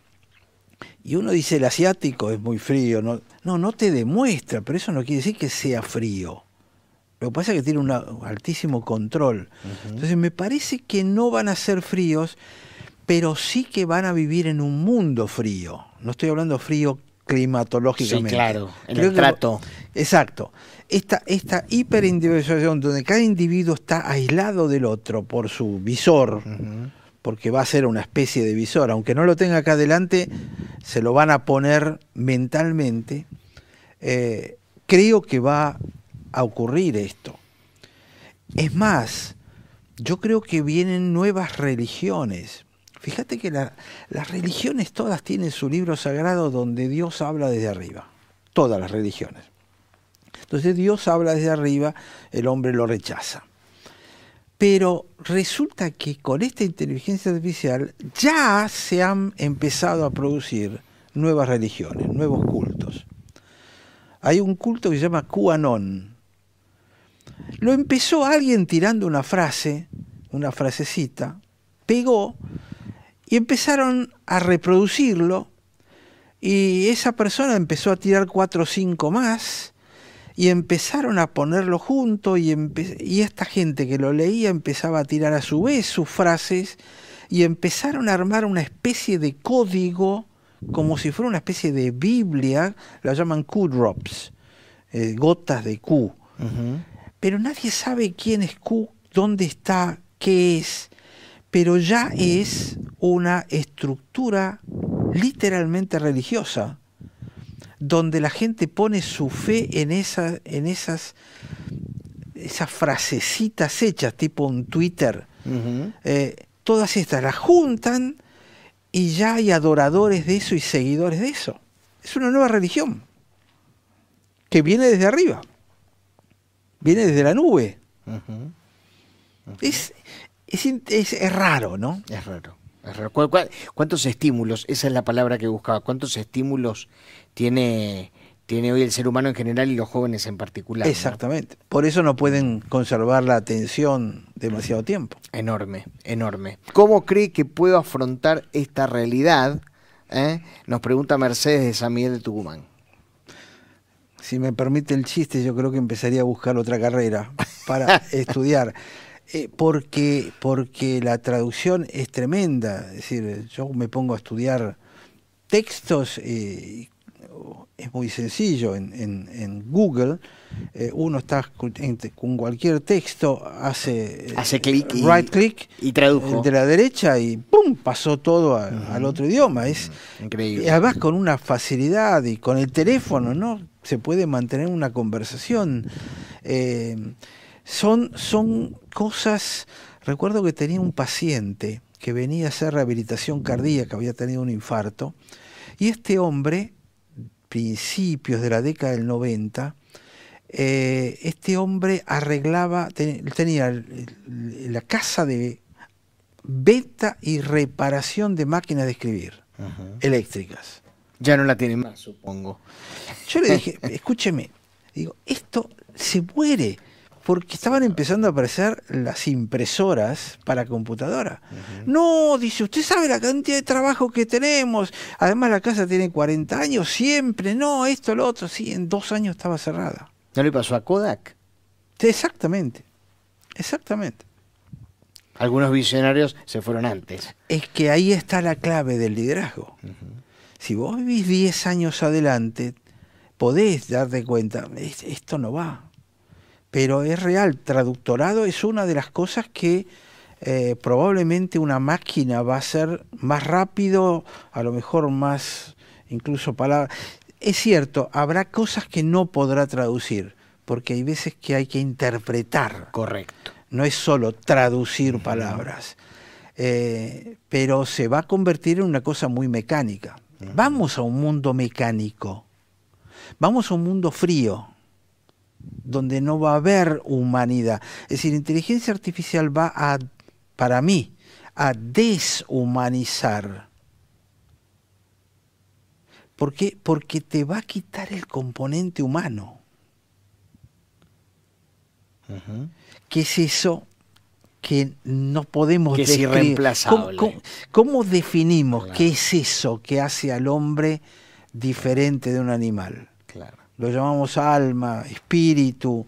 Y uno dice, el asiático es muy frío. No, no, no te demuestra, pero eso no quiere decir que sea frío. Lo que pasa es que tiene una, un altísimo control. Uh-huh. Entonces me parece que no van a ser fríos, pero sí que van a vivir en un mundo frío. No estoy hablando frío climatológicamente. Sí, claro, en el trato. Exacto. Esta, esta hiperindividualización donde cada individuo está aislado del otro por su visor, uh-huh, porque va a ser una especie de visor, aunque no lo tenga acá adelante, se lo van a poner mentalmente, eh, creo que va a ocurrir esto. Es más, yo creo que vienen nuevas religiones. Fíjate que la, las religiones todas tienen su libro sagrado donde Dios habla desde arriba, todas las religiones. Entonces Dios habla desde arriba, el hombre lo rechaza. Pero resulta que con esta inteligencia artificial ya se han empezado a producir nuevas religiones, nuevos cultos. Hay un culto que se llama QAnon. Lo empezó alguien tirando una frase, una frasecita, pegó y empezaron a reproducirlo y esa persona empezó a tirar cuatro o cinco más. Y empezaron a ponerlo junto y, y esta gente que lo leía empezaba a tirar a su vez sus frases y empezaron a armar una especie de código, como si fuera una especie de Biblia, la llaman Q-drops, eh, gotas de Q. Uh-huh. Pero nadie sabe quién es Q, dónde está, qué es, pero ya es una estructura literalmente religiosa, donde la gente pone su fe en, esa, en esas, esas frasecitas hechas, tipo un Twitter. Uh-huh. eh, todas estas las juntan y ya hay adoradores de eso y seguidores de eso. Es una nueva religión que viene desde arriba, viene desde la nube. Uh-huh. Uh-huh. Es, es, es, es raro, ¿no? Es raro. ¿Cuántos estímulos? Esa es la palabra que buscaba. ¿Cuántos estímulos tiene, tiene hoy el ser humano en general y los jóvenes en particular? Exactamente. ¿No? Por eso no pueden conservar la atención demasiado tiempo. Enorme, enorme. ¿Cómo cree que puedo afrontar esta realidad? ¿Eh? Nos pregunta Mercedes de San Miguel de Tucumán. Si me permite el chiste, yo creo que empezaría a buscar otra carrera para estudiar. Porque, porque la traducción es tremenda, es decir, yo me pongo a estudiar textos, eh, es muy sencillo, en, en, en Google, eh, uno está en, con cualquier texto, hace, hace clic y, right click, y tradujo de la derecha y ¡pum! Pasó todo a, uh-huh, al otro idioma, es increíble. Y además con una facilidad y con el teléfono, ¿no? Se puede mantener una conversación. Eh, Son, son cosas, recuerdo que tenía un paciente que venía a hacer rehabilitación cardíaca, había tenido un infarto, y este hombre, principios de la década del noventa, eh, este hombre arreglaba, ten, tenía la casa de venta y reparación de máquinas de escribir, uh-huh, eléctricas. Ya no la tiene más, supongo. Yo le dije, escúcheme, digo, esto se muere. Porque estaban empezando a aparecer las impresoras para computadora. Uh-huh. No, dice, usted sabe la cantidad de trabajo que tenemos. Además la casa tiene cuarenta años, siempre, no, esto, lo otro. Sí, en dos años estaba cerrada. ¿No le pasó a Kodak? Sí, exactamente, exactamente. Algunos visionarios se fueron antes. Es que ahí está la clave del liderazgo. Uh-huh. Si vos vivís diez años adelante, podés darte cuenta, esto no va. pero es real. Traductorado es una de las cosas que eh, probablemente una máquina va a hacer más rápido, a lo mejor más, incluso palabras. Es cierto, habrá cosas que no podrá traducir, porque hay veces que hay que interpretar. Correcto. No es solo traducir uh-huh. palabras, eh, pero se va a convertir en una cosa muy mecánica. Uh-huh. Vamos a un mundo mecánico, vamos a un mundo frío, donde no va a haber humanidad. Es decir, inteligencia artificial va a, para mí, a deshumanizar. ¿Por qué? Porque te va a quitar el componente humano. Uh-huh. ¿Qué es eso que no podemos decir? Que es irreemplazable. ¿Cómo, cómo, cómo definimos claro. qué es eso que hace al hombre diferente de un animal? Claro. Lo llamamos alma, espíritu,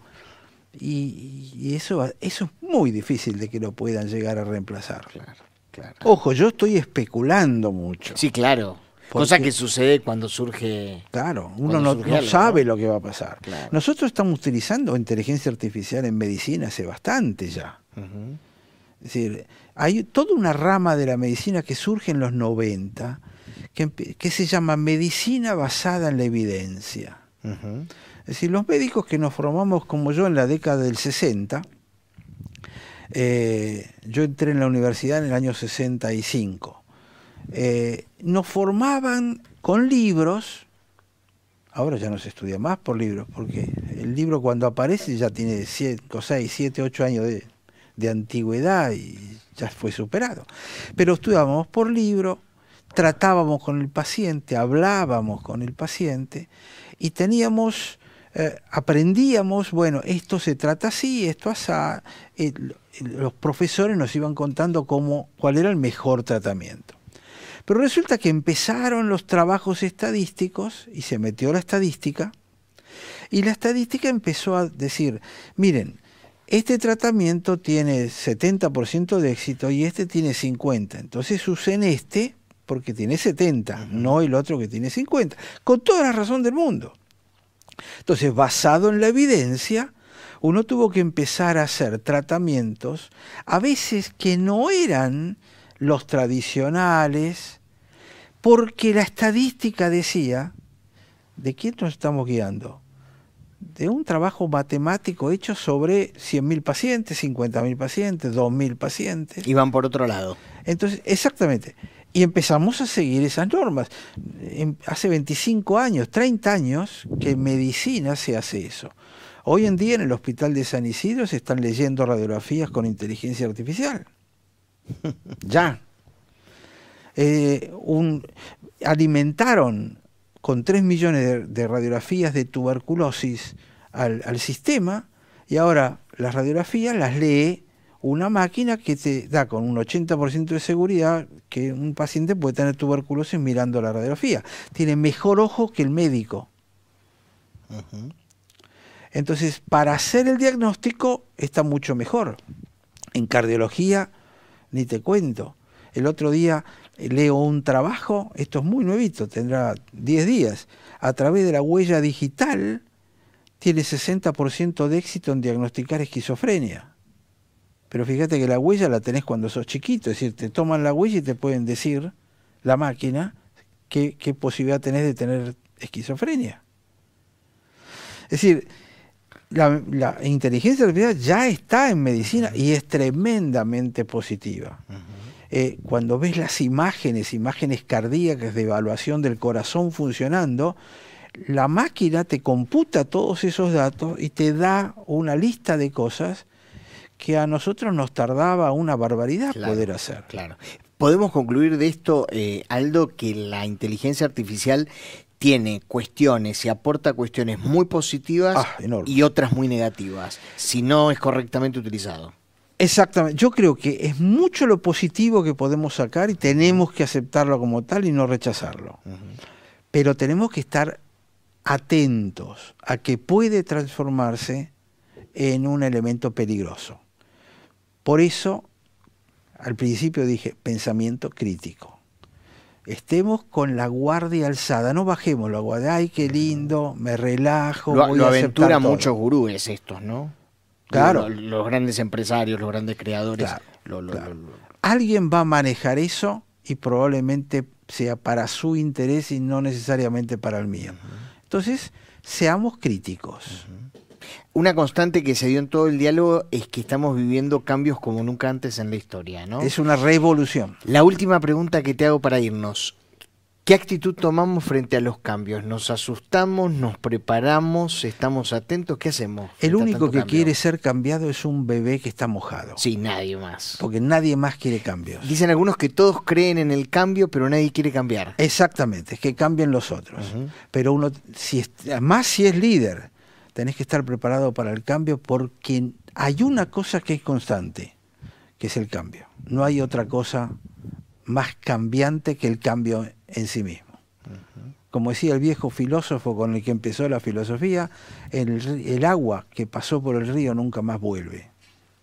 y, y eso, eso es muy difícil de que lo puedan llegar a reemplazar. Claro, claro. Ojo, yo estoy especulando mucho. Sí, claro. Porque, cosa que sucede cuando surge... Claro, uno no, surge no algo, sabe ¿no? lo que va a pasar. Claro. Nosotros estamos utilizando inteligencia artificial en medicina hace bastante ya. Uh-huh. Es decir, hay toda una rama de la medicina que surge en los noventa que, que se llama medicina basada en la evidencia. Uh-huh. Es decir, los médicos que nos formamos como yo en la década del sesenta, eh, yo entré en la universidad en el año sesenta y cinco. Eh, nos formaban con libros, ahora ya no se estudia más por libros, porque el libro cuando aparece ya tiene cinco, seis, siete, ocho años de, de antigüedad y ya fue superado. Pero estudiábamos por libro, tratábamos con el paciente, hablábamos con el paciente y teníamos, eh, aprendíamos, bueno, esto se trata así, esto asá. Eh, los profesores nos iban contando cómo, cuál era el mejor tratamiento. Pero resulta que empezaron los trabajos estadísticos y se metió la estadística y la estadística empezó a decir, miren, este tratamiento tiene setenta por ciento de éxito y este tiene cincuenta por ciento, entonces usen este porque tiene setenta por ciento, no el otro que tiene cincuenta por ciento, con toda la razón del mundo. Entonces, basado en la evidencia, uno tuvo que empezar a hacer tratamientos a veces que no eran los tradicionales, porque la estadística decía, ¿de quién nos estamos guiando? De un trabajo matemático hecho sobre cien mil pacientes, cincuenta mil pacientes, dos mil pacientes. Y van por otro lado. Entonces, exactamente. Y empezamos a seguir esas normas. Hace veinticinco años, treinta años, que en medicina se hace eso. Hoy en día en el Hospital de San Isidro se están leyendo radiografías con inteligencia artificial. Ya. Eh, un, alimentaron con tres millones de, de radiografías de tuberculosis al, al sistema y ahora las radiografías las lee una máquina que te da con un ochenta por ciento de seguridad que un paciente puede tener tuberculosis mirando la radiografía. Tiene mejor ojo que el médico. Uh-huh. Entonces, para hacer el diagnóstico está mucho mejor. En cardiología ni te cuento. El otro día leo un trabajo, esto es muy nuevito, tendrá diez días, a través de la huella digital tiene sesenta por ciento de éxito en diagnosticar esquizofrenia. Pero fíjate que la huella la tenés cuando sos chiquito, es decir, te toman la huella y te pueden decir, la máquina, qué, qué posibilidad tenés de tener esquizofrenia. Es decir, La, la inteligencia artificial ya está en medicina y es tremendamente positiva. Uh-huh. eh, cuando ves las imágenes, imágenes cardíacas de evaluación del corazón funcionando, la máquina te computa todos esos datos y te da una lista de cosas que a nosotros nos tardaba una barbaridad claro, poder hacer. Claro. Podemos concluir de esto, eh, Aldo, que la inteligencia artificial tiene cuestiones y aporta cuestiones muy positivas ah, y otras muy negativas, si no es correctamente utilizado. Exactamente. Yo creo que es mucho lo positivo que podemos sacar y tenemos que aceptarlo como tal y no rechazarlo. Uh-huh. Pero tenemos que estar atentos a que puede transformarse en un elemento peligroso. Por eso, al principio dije, pensamiento crítico. Estemos con la guardia alzada, no bajemos la guardia, ay qué lindo, me relajo. Lo, voy lo a aventura muchos gurúes estos, ¿no? Claro. Los, los grandes empresarios, los grandes creadores. Claro, lo, lo, claro. Lo, lo, lo. Alguien va a manejar eso y probablemente sea para su interés y no necesariamente para el mío. Uh-huh. Entonces, seamos críticos. Uh-huh. Una constante que se dio en todo el diálogo es que estamos viviendo cambios como nunca antes en la historia, ¿no? Es una revolución. La última pregunta que te hago para irnos. ¿Qué actitud tomamos frente a los cambios? ¿Nos asustamos? ¿Nos preparamos? ¿Estamos atentos? ¿Qué hacemos? El único que quiere ser cambiado es un bebé que está mojado. Sí, nadie más. Porque nadie más quiere cambios. Dicen algunos que todos creen en el cambio, pero nadie quiere cambiar. Exactamente, es que cambien los otros. Uh-huh. Pero uno, si es, además si es líder, tenés que estar preparado para el cambio porque hay una cosa que es constante, que es el cambio. No hay otra cosa más cambiante que el cambio en sí mismo. Uh-huh. Como decía el viejo filósofo con el que empezó la filosofía, el, el agua que pasó por el río nunca más vuelve.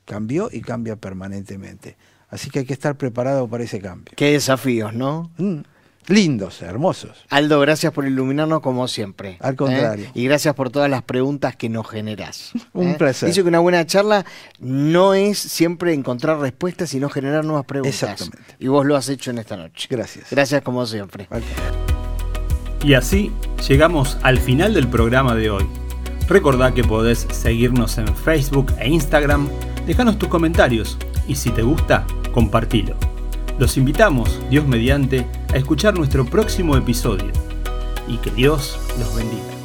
Cambió y cambia permanentemente. Así que hay que estar preparado para ese cambio. Qué desafíos, ¿no? Mm. Lindos, hermosos. Aldo, gracias por iluminarnos como siempre. Al contrario. ¿eh? Y gracias por todas las preguntas que nos generás. Un ¿eh? placer. Dice que una buena charla no es siempre encontrar respuestas, sino generar nuevas preguntas. Exactamente. Y vos lo has hecho en esta noche. Gracias. Gracias como siempre. Vale. Y así llegamos al final del programa de hoy. Recordá que podés seguirnos en Facebook e Instagram. Dejanos tus comentarios y si te gusta, compartilo. Los invitamos, Dios mediante, a escuchar nuestro próximo episodio. Y que Dios los bendiga.